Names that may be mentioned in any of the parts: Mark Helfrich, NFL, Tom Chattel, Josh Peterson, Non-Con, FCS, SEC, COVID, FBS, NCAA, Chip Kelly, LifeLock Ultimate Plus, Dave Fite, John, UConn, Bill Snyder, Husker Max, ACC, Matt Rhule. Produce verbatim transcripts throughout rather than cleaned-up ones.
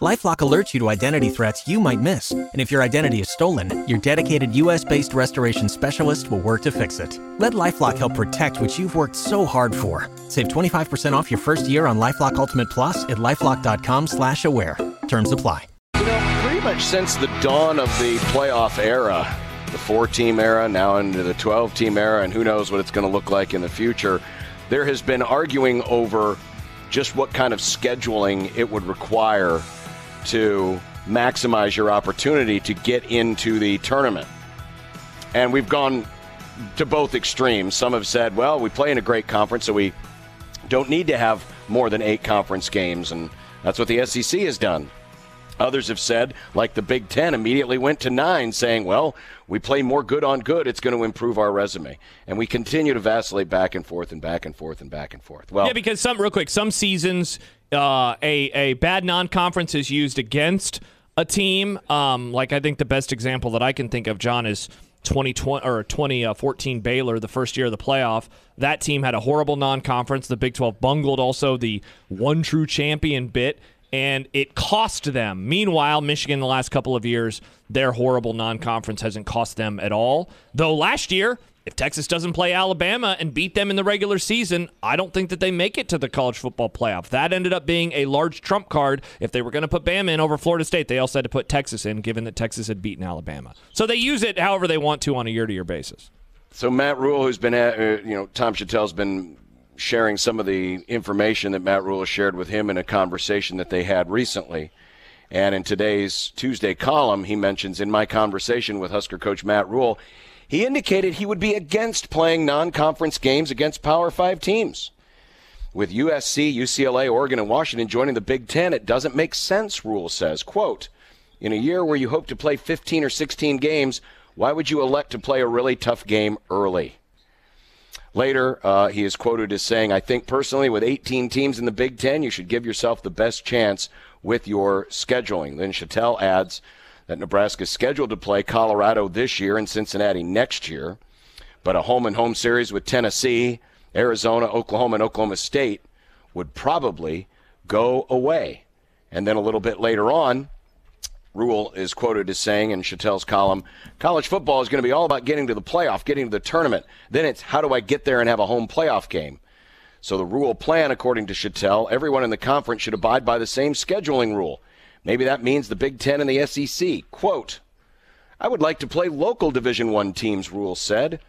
LifeLock alerts you to identity threats you might miss, and if your identity is stolen, your dedicated U S based restoration specialist will work to fix it. Let LifeLock help protect what you've worked so hard for. Save twenty-five percent off your first year on LifeLock Ultimate Plus at LifeLock dot com slash aware. Terms apply. You know, pretty much since the dawn of the playoff era, the four-team era, now into the twelve-team era, and who knows what it's going to look like in the future, there has been arguing over just what kind of scheduling it would require to maximize your opportunity to get into the tournament. And we've gone to both extremes. Some have said, well, we play in a great conference, so we don't need to have more than eight conference games, and that's what the S E C has done. Others have said, like the Big Ten immediately went to nine, saying, well, we play more good on good, it's going to improve our resume. And we continue to vacillate back and forth and back and forth and back and forth. Well, yeah, because some, real quick, some seasons uh, a, a bad non-conference is used against a team. Um, like I think the best example that I can think of, John, is twenty twenty or twenty fourteen Baylor, the first year of the playoff. That team had a horrible non-conference. The Big twelve bungled also the one true champion bit. And it cost them. Meanwhile, Michigan, the last couple of years, their horrible non-conference hasn't cost them at all. Though last year, if Texas doesn't play Alabama and beat them in the regular season, I don't think that they make it to the college football playoff. That ended up being a large trump card. If they were going to put Bama in over Florida State, they also had to put Texas in, given that Texas had beaten Alabama. So they use it however they want to on a year-to-year basis. So Matt Rhule, who's been at, uh, you know, Tom Chattel's been sharing some of the information that Matt Rhule shared with him in a conversation that they had recently. And in today's Tuesday column, he mentions, in my conversation with Husker coach Matt Rhule, he indicated he would be against playing non-conference games against Power Five teams. With U S C, U C L A, Oregon, and Washington joining the Big Ten, it doesn't make sense, Rhule says. Quote, in a year where you hope to play fifteen or sixteen games, why would you elect to play a really tough game early? Later, uh, he is quoted as saying, I think personally with eighteen teams in the Big Ten, you should give yourself the best chance with your scheduling. Then Chattel adds that Nebraska is scheduled to play Colorado this year and Cincinnati next year, but a home-and-home series with Tennessee, Arizona, Oklahoma, and Oklahoma State would probably go away. And then a little bit later on, Rhule is quoted as saying in Chattel's column, college football is going to be all about getting to the playoff, getting to the tournament. Then it's how do I get there and have a home playoff game? So the Rhule plan, according to Chattel, everyone in the conference should abide by the same scheduling rule. Maybe that means the Big Ten and the S E C. Quote, I would like to play local Division I teams, Rhule said.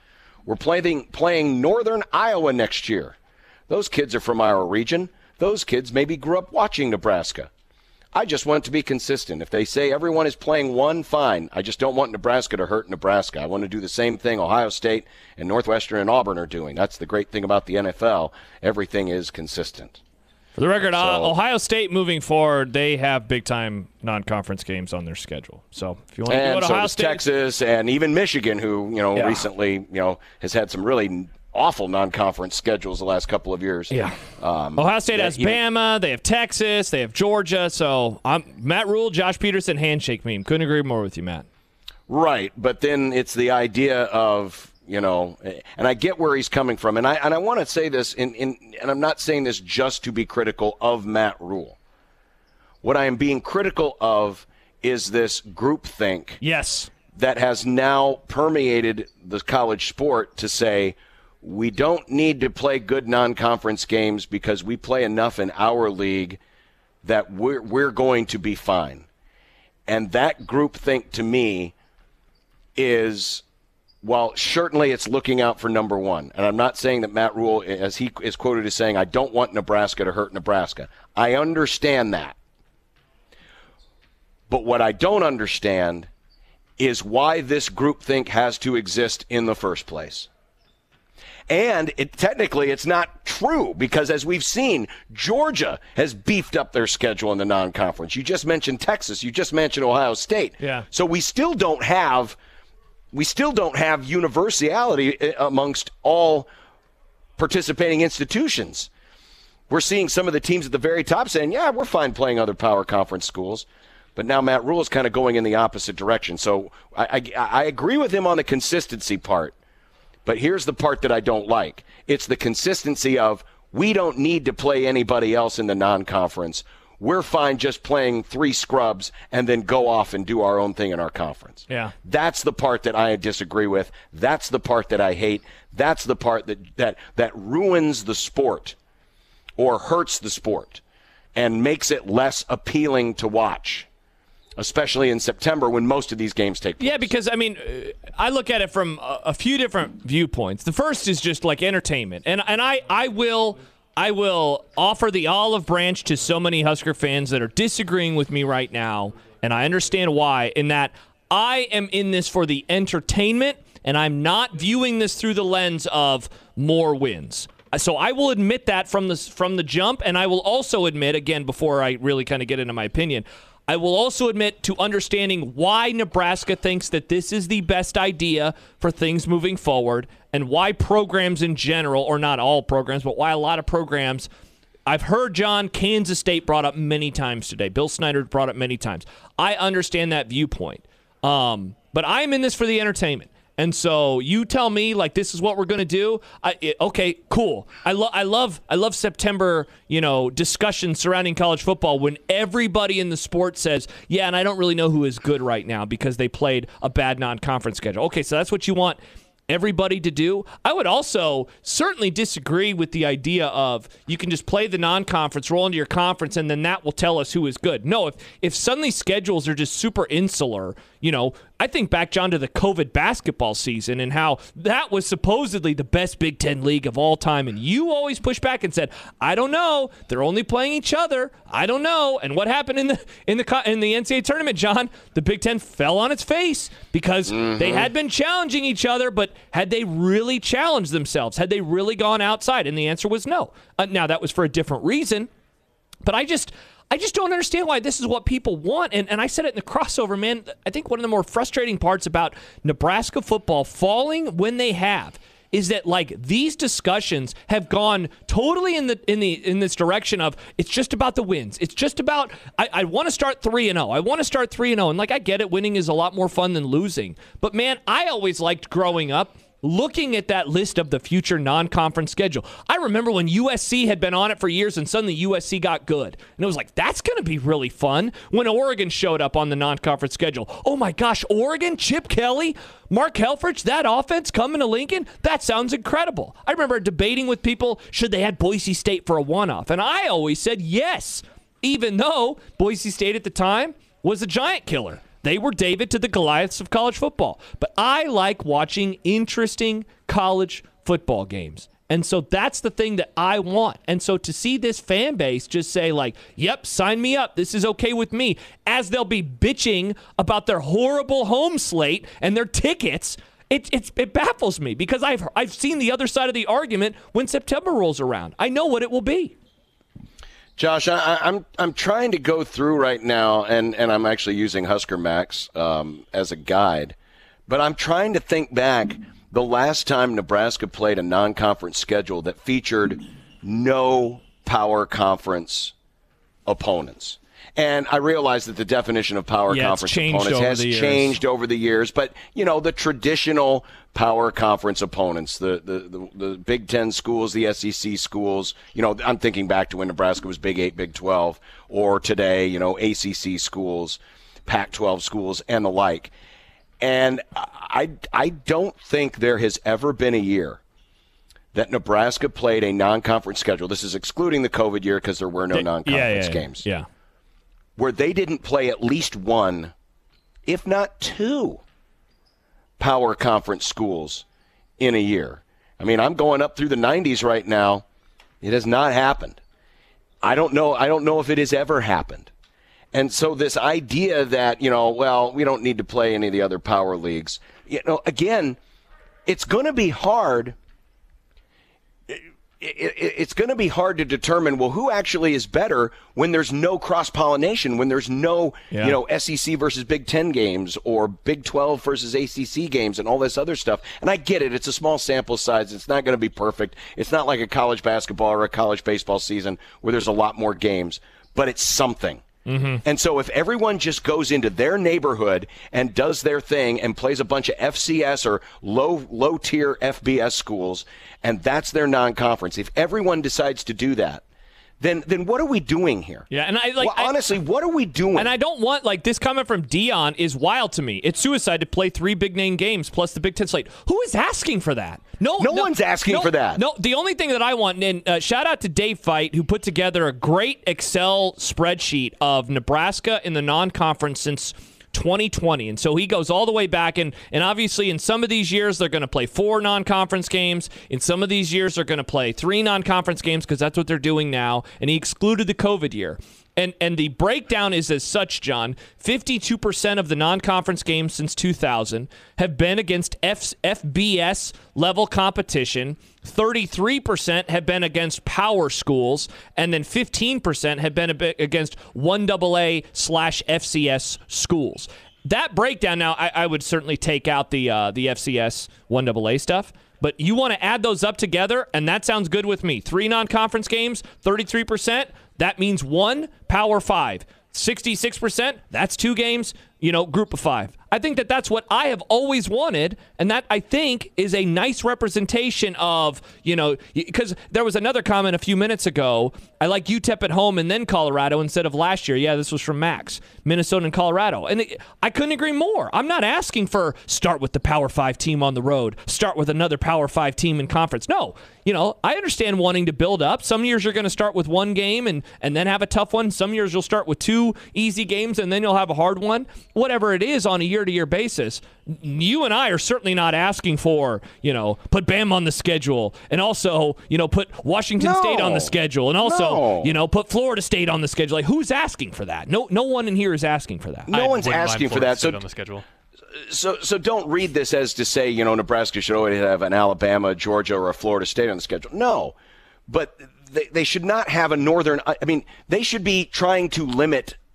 We're playing, playing Northern Iowa next year. Those kids are from our region. Those kids maybe grew up watching Nebraska. I just want to be consistent. If they say everyone is playing one, fine. I just don't want Nebraska to hurt Nebraska. I want to do the same thing Ohio State and Northwestern and Auburn are doing. That's the great thing about the N F L. Everything is consistent. For the record, so, uh, Ohio State moving forward, they have big-time non-conference games on their schedule. So if you want to do it, so Ohio State, Texas, and even Michigan, who you know yeah. recently you know has had some really awful non-conference schedules the last couple of years. Yeah. Um, Ohio State has even, Bama. They have Texas. They have Georgia. So I'm Matt Rhule, Josh Peterson handshake meme. Couldn't agree more with you, Matt. Right, but then it's the idea of, you know, and I get where he's coming from, and I and I want to say this, in, in and I'm not saying this just to be critical of Matt Rhule. What I am being critical of is this groupthink. Yes. That has now permeated the college sport to say, we don't need to play good non-conference games because we play enough in our league that we're, we're going to be fine. And that groupthink to me is, while certainly it's looking out for number one, and I'm not saying that Matt Rhule, as he is quoted as saying, I don't want Nebraska to hurt Nebraska. I understand that. But what I don't understand is why this groupthink has to exist in the first place. And it, technically, it's not true because, as we've seen, Georgia has beefed up their schedule in the non-conference. You just mentioned Texas. You just mentioned Ohio State. Yeah. So we still don't have, we still don't have universality amongst all participating institutions. We're seeing some of the teams at the very top saying, "Yeah, we're fine playing other power conference schools," But now Matt Rhule is kind of going in the opposite direction. So I, I, I agree with him on the consistency part. But here's the part that I don't like. It's the consistency of we don't need to play anybody else in the non-conference. We're fine just playing three scrubs and then go off and do our own thing in our conference. Yeah. That's the part that I disagree with. That's the part that I hate. That's the part that, that, that ruins the sport or hurts the sport and makes it less appealing to watch, especially in September when most of these games take place. Yeah, because, I mean, I look at it from a, a few different viewpoints. The first is just, like, entertainment. And and I, I will I will offer the olive branch to so many Husker fans that are disagreeing with me right now, and I understand why, in that I am in this for the entertainment, and I'm not viewing this through the lens of more wins. So I will admit that from the, from the jump, and I will also admit, again, before I really kind of get into my opinion, I will also admit to understanding why Nebraska thinks that this is the best idea for things moving forward and why programs in general, or not all programs, but why a lot of programs, I've heard John, Kansas State brought up many times today. Bill Snyder brought up many times. I understand that viewpoint. Um, but I'm in this for the entertainment. And so you tell me, like, this is what we're going to do. I, it, okay, cool. I, lo- I love I love September, you know, discussion surrounding college football when everybody in the sport says, yeah, and I don't really know who is good right now because they played a bad non-conference schedule. Okay, so that's what you want everybody to do. I would also certainly disagree with the idea of you can just play the non-conference, roll into your conference, and then that will tell us who is good. No, if if suddenly schedules are just super insular, you know, I think back, John, to the COVID basketball season and how that was supposedly the best Big Ten league of all time, and you always pushed back and said, I don't know, they're only playing each other, I don't know. And what happened in the in the, in the N C double A tournament, John? The Big Ten fell on its face because mm-hmm. they had been challenging each other, but had they really challenged themselves? Had they really gone outside? And the answer was no. Uh, now, that was for a different reason, but I just... I just don't understand why this is what people want. And and I said it in the crossover, man. I think one of the more frustrating parts about Nebraska football falling when they have is that, like, these discussions have gone totally in the in the in this direction of it's just about the wins. It's just about I, I want to start three and oh. I want to start three and oh. And, like, I get it, winning is a lot more fun than losing. But, man, I always liked growing up looking at that list of the future non-conference schedule. I remember when U S C had been on it for years and suddenly U S C got good. And it was like, that's going to be really fun. When Oregon showed up on the non-conference schedule, oh my gosh, Oregon, Chip Kelly, Mark Helfrich, that offense coming to Lincoln, that sounds incredible. I remember debating with people, should they have Boise State for a one-off? And I always said yes, even though Boise State at the time was a giant killer. They were David to the Goliaths of college football. But I like watching interesting college football games. And so that's the thing that I want. And so to see this fan base just say, like, yep, sign me up. This is okay with me. As they'll be bitching about their horrible home slate and their tickets, it, it, it baffles me because I've, I've seen the other side of the argument when September rolls around. I know what it will be. Josh, I, I'm I'm trying to go through right now, and, and I'm actually using Husker Max um, as a guide, but I'm trying to think back the last time Nebraska played a non-conference schedule that featured no power conference opponents. And I realize that the definition of power yeah, conference opponents has changed over the years, but, you know, the traditional power conference opponents, the, the, the, the Big Ten schools, the S E C schools. You know, I'm thinking back to when Nebraska was Big Eight, Big twelve, or today, you know, A C C schools, Pac twelve schools, and the like. And I, I don't think there has ever been a year that Nebraska played a non-conference schedule. This is excluding the COVID year because there were no non-conference yeah, yeah, yeah, games. Yeah. Where they didn't play at least one, if not two, power conference schools in a year. I mean, I'm going up through the nineties right now. It has not happened. I don't know. I don't know if it has ever happened. And so this idea that, you know, well, we don't need to play any of the other power leagues. You know, again, it's going to be hard. It, it, it, it's going to be hard to determine, well, who actually is better when there's no cross-pollination, when there's no, yeah. you know, S E C versus Big Ten games or Big twelve versus A C C games and all this other stuff. And I get it. It's a small sample size. It's not going to be perfect. It's not like a college basketball or a college baseball season where there's a lot more games, but it's something. Mm-hmm. And so if everyone just goes into their neighborhood and does their thing and plays a bunch of F C S or low low tier F B S schools, and that's their non-conference, if everyone decides to do that, Then, then what are we doing here? Yeah, and I like well, honestly, I, what are we doing? And I don't want like this comment from Dion is wild to me. It's suicide to play three big name games plus the Big Ten slate. Who is asking for that? No, no, no one's asking no, for that. No, the only thing that I want, and uh, shout out to Dave Fite, who put together a great Excel spreadsheet of Nebraska in the non-conference since twenty twenty, and so he goes all the way back, and and obviously in some of these years they're going to play four non-conference games, in some of these years they're going to play three non-conference games because that's what they're doing now, and he excluded the COVID year, and and the breakdown is as such, John. fifty-two percent of the non-conference games since two thousand have been against F- FBS level competition, thirty-three percent have been against power schools, and then fifteen percent have been a bit against one double A slash F C S schools. That breakdown, now, I, I would certainly take out the uh, the F C S one double A stuff, but you want to add those up together, and that sounds good with me. Three non-conference games, thirty-three percent, that means one Power Five. sixty-six percent, that's two games, you know, group of five. I think that that's what I have always wanted, and that, I think, is a nice representation of, you know, because there was another comment a few minutes ago, I like U T E P at home and then Colorado instead of last year. Yeah, this was from Max, Minnesota and Colorado. And it, I couldn't agree more. I'm not asking for start with the Power five team on the road, start with another Power five team in conference. No, you know, I understand wanting to build up. Some years you're going to start with one game and, and then have a tough one. Some years you'll start with two easy games and then you'll have a hard one. Whatever it is on a year-to-year basis, you and I are certainly not asking for, you know, put Bama on the schedule and also, you know, put Washington no. State on the schedule and also, no. you know, put Florida State on the schedule. Like, who's asking for that? No no one in here is asking for that. No I one's asking for that. So, on the schedule. So, so don't read this as to say, you know, Nebraska should always have an Alabama, Georgia, or a Florida State on the schedule. No, but they, they should not have a Northern – I mean, they should be trying to limit –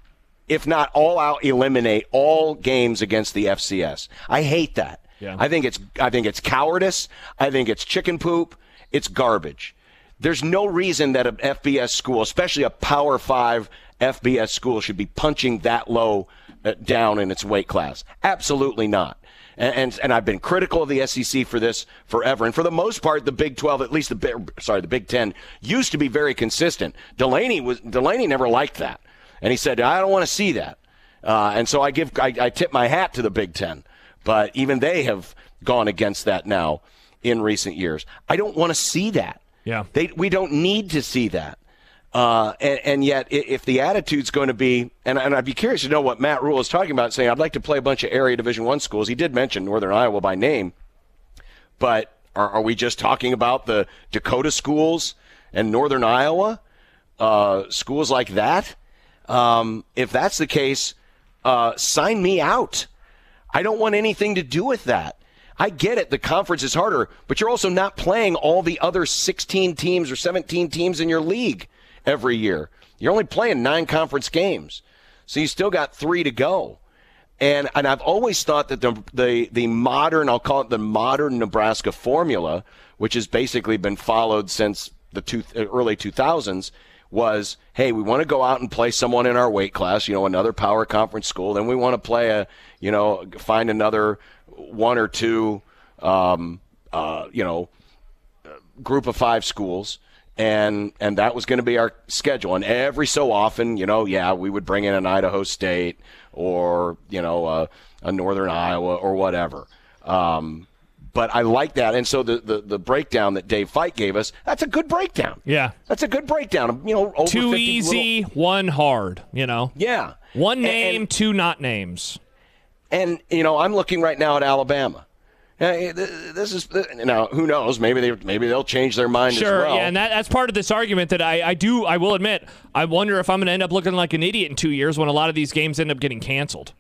if not all out, eliminate all games against the F C S. I hate that. Yeah. I think it's I think it's cowardice. I think it's chicken poop. It's garbage. There's no reason that an F B S school, especially a Power Five F B S school, should be punching that low uh, down in its weight class. Absolutely not. And, and and I've been critical of the S E C for this forever. And for the most part, the Big twelve, at least the sorry, the Big Ten, used to be very consistent. Delaney was Delaney never liked that. And he said, I don't want to see that. Uh, and so I give, I, I tip my hat to the Big Ten. But even they have gone against that now in recent years. I don't want to see that. Yeah, they, we don't need to see that. Uh, and, and yet, if the attitude's going to be, and, and I'd be curious to know what Matt Rhule is talking about, saying I'd like to play a bunch of area Division One schools. He did mention Northern Iowa by name. But are, are we just talking about the Dakota schools and Northern Iowa, uh, schools like that? Um, if that's the case, uh, sign me out. I don't want anything to do with that. I get it. The conference is harder, but you're also not playing all the other sixteen teams or seventeen teams in your league every year. You're only playing nine conference games. So you still got three to go. And, and I've always thought that the, the, the modern, I'll call it the modern Nebraska formula, which has basically been followed since the two, early two thousands, was, hey, we want to go out and play someone in our weight class, you know, another power conference school. Then we want to play a, you know, find another one or two, um, uh, you know, group of five schools. And and that was going to be our schedule. And every so often, you know, yeah, we would bring in an Idaho State or, you know, a, a Northern Iowa or whatever. Um But I like that, and so the, the, the breakdown that Dave Fite gave us, that's a good breakdown. Yeah. That's a good breakdown. You know, over two easy, little... one hard, you know. Yeah. One name, and, and, two not names. And, you know, I'm looking right now at Alabama. Hey, this is now. Who knows? Maybe they maybe they'll change their mind. Sure, as well. Yeah, and that, that's part of this argument that I, I do. I will admit, I wonder if I'm going to end up looking like an idiot in two years when a lot of these games end up getting canceled.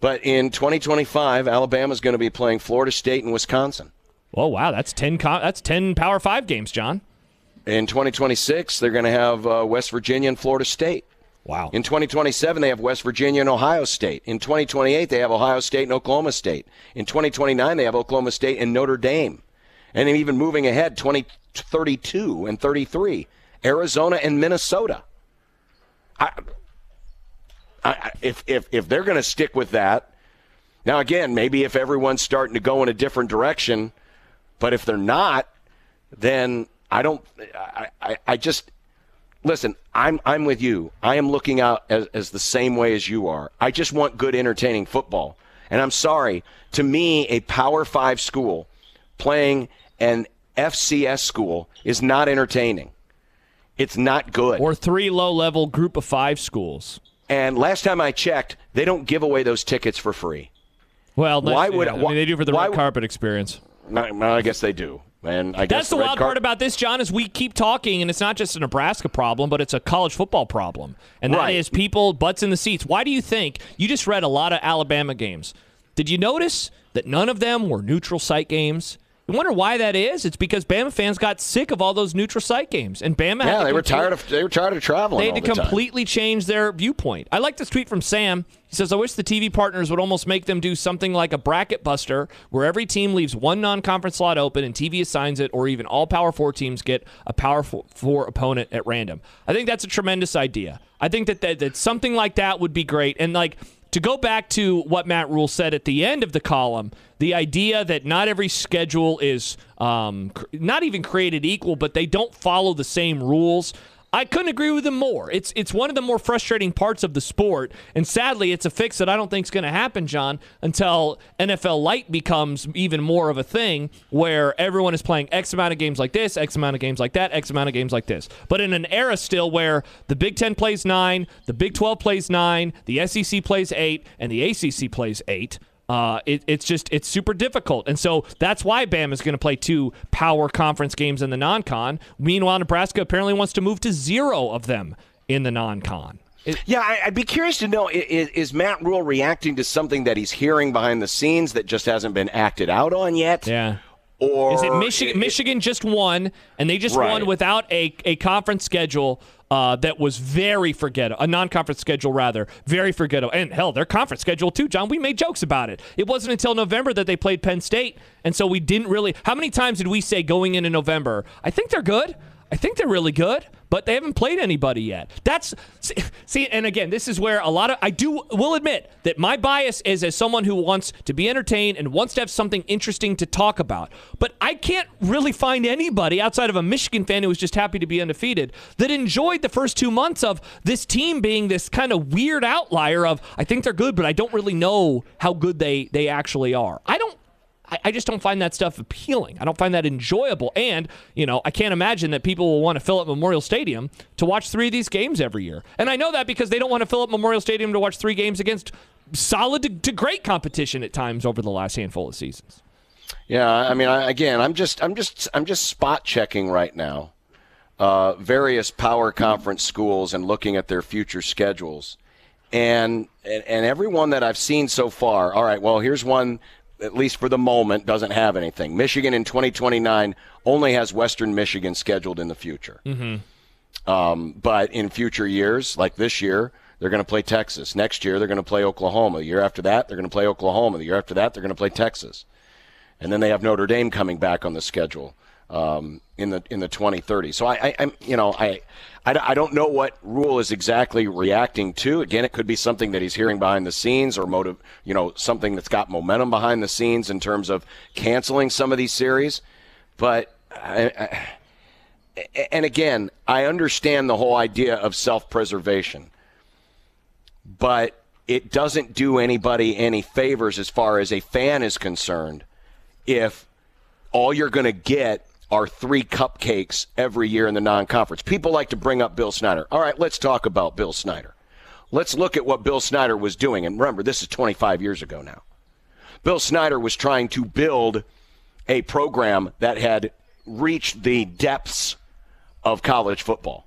But in twenty twenty-five, Alabama's going to be playing Florida State and Wisconsin. Oh, wow. That's ten That's ten Power five games, John. In twenty twenty-six, they're going to have uh, West Virginia and Florida State. Wow. In twenty twenty-seven, they have West Virginia and Ohio State. In twenty twenty-eight, they have Ohio State and Oklahoma State. In twenty twenty-nine, they have Oklahoma State and Notre Dame. And even moving ahead, twenty thirty-two and thirty-three, Arizona and Minnesota. I, I, if if if they're going to stick with that, now again, maybe if everyone's starting to go in a different direction, but if they're not, then I don't. I I, I just listen. I'm I'm with you. I am looking out as, as the same way as you are. I just want good, entertaining football. And I'm sorry, to me, a Power Five school playing an F C S school is not entertaining. It's not good. Or three low-level group of five schools. And last time I checked, they don't give away those tickets for free. Well, why yeah, would I mean, they do for the why, red carpet experience. I guess they do. And I That's guess the, the wild car- part about this, John, is we keep talking, and it's not just a Nebraska problem, but it's a college football problem. And right. that is people, butts in the seats. Why do you think, you just read a lot of Alabama games. Did you notice that none of them were neutral site games? You wonder why that is? It's because Bama fans got sick of all those neutral site games. And Bama yeah, had to they were tired of they were tired of traveling. They had all to the completely time. change their viewpoint. I like this tweet from Sam. He says, I wish the T V partners would almost make them do something like a bracket buster where every team leaves one non-conference slot open and T V assigns it, or even all Power Four teams get a Power Four opponent at random. I think that's a tremendous idea. I think that, that, that something like that would be great. And like to go back to what Matt Rhule said at the end of the column, the idea that not every schedule is um, cr- not even created equal, but they don't follow the same rules. I couldn't agree with him more. It's it's one of the more frustrating parts of the sport, and sadly, it's a fix that I don't think is going to happen, John, until N F L Lite becomes even more of a thing where everyone is playing X amount of games like this, X amount of games like that, X amount of games like this. But in an era still where the Big Ten plays nine, the Big twelve plays nine, the S E C plays eight, and the A C C plays eight, Uh, it, it's just, it's super difficult. And so that's why Bama is going to play two power conference games in the non-con. Meanwhile, Nebraska apparently wants to move to zero of them in the non-con. It, yeah, I, I'd be curious to know, is, is Matt Rhule reacting to something that he's hearing behind the scenes that just hasn't been acted out on yet? Yeah. Or is it Michigan? It, Michigan just won, and they just right. won without a, a conference schedule. Uh, that was very forgettable, a non-conference schedule rather, very forgettable. And hell, their conference schedule too, John. We made jokes about it. It wasn't until November that they played Penn State, and so we didn't really, how many times did we say going into November, I think they're good, I think they're really good, but they haven't played anybody yet. That's, see, and again, this is where a lot of, I do, will admit that my bias is as someone who wants to be entertained and wants to have something interesting to talk about, but I can't really find anybody outside of a Michigan fan who was just happy to be undefeated that enjoyed the first two months of this team being this kind of weird outlier of, I think they're good, but I don't really know how good they, they actually are. I don't I just don't find that stuff appealing. I don't find that enjoyable. And, you know, I can't imagine that people will want to fill up Memorial Stadium to watch three of these games every year. And I know that because they don't want to fill up Memorial Stadium to watch three games against solid to, to great competition at times over the last handful of seasons. Yeah, I mean, I, again, I'm just, I'm just, I'm just spot checking right now, uh, various power conference schools and looking at their future schedules, and and, and everyone that I've seen so far. All right, well, here's one. At least for the moment, doesn't have anything. Michigan in twenty twenty-nine only has Western Michigan scheduled in the future. Mm-hmm. Um, but in future years, like this year, they're going to play Texas. Next year, they're going to play Oklahoma. The year after that, they're going to play Oklahoma. The year after that, they're going to play Texas. And then they have Notre Dame coming back on the schedule um, in the in the twenty thirty. So I, I, I'm, you know, I, I, I don't know what Rhule is exactly reacting to. Again, it could be something that he's hearing behind the scenes, or motive, you know, something that's got momentum behind the scenes in terms of canceling some of these series. But I, I, and again, I understand the whole idea of self-preservation, but it doesn't do anybody any favors as far as a fan is concerned if all you're going to get are three cupcakes every year in the non-conference. People like to bring up Bill Snyder. All right, let's talk about Bill Snyder. Let's look at what Bill Snyder was doing. And remember, this is twenty-five years ago now. Bill Snyder was trying to build a program that had reached the depths of college football.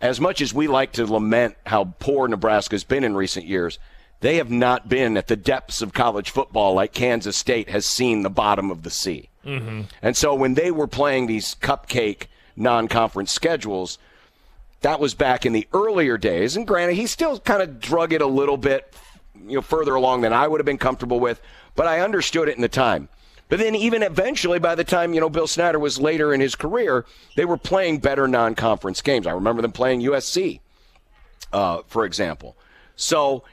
As much as we like to lament how poor Nebraska's been in recent years, they have not been at the depths of college football like Kansas State has seen the bottom of the sea. Mm-hmm. And so when they were playing these cupcake non-conference schedules, that was back in the earlier days. And granted, he still kind of drug it a little bit, you know, further along than I would have been comfortable with, but I understood it in the time. But then even eventually, by the time, you know, Bill Snyder was later in his career, they were playing better non-conference games. I remember them playing U S C, uh, for example. So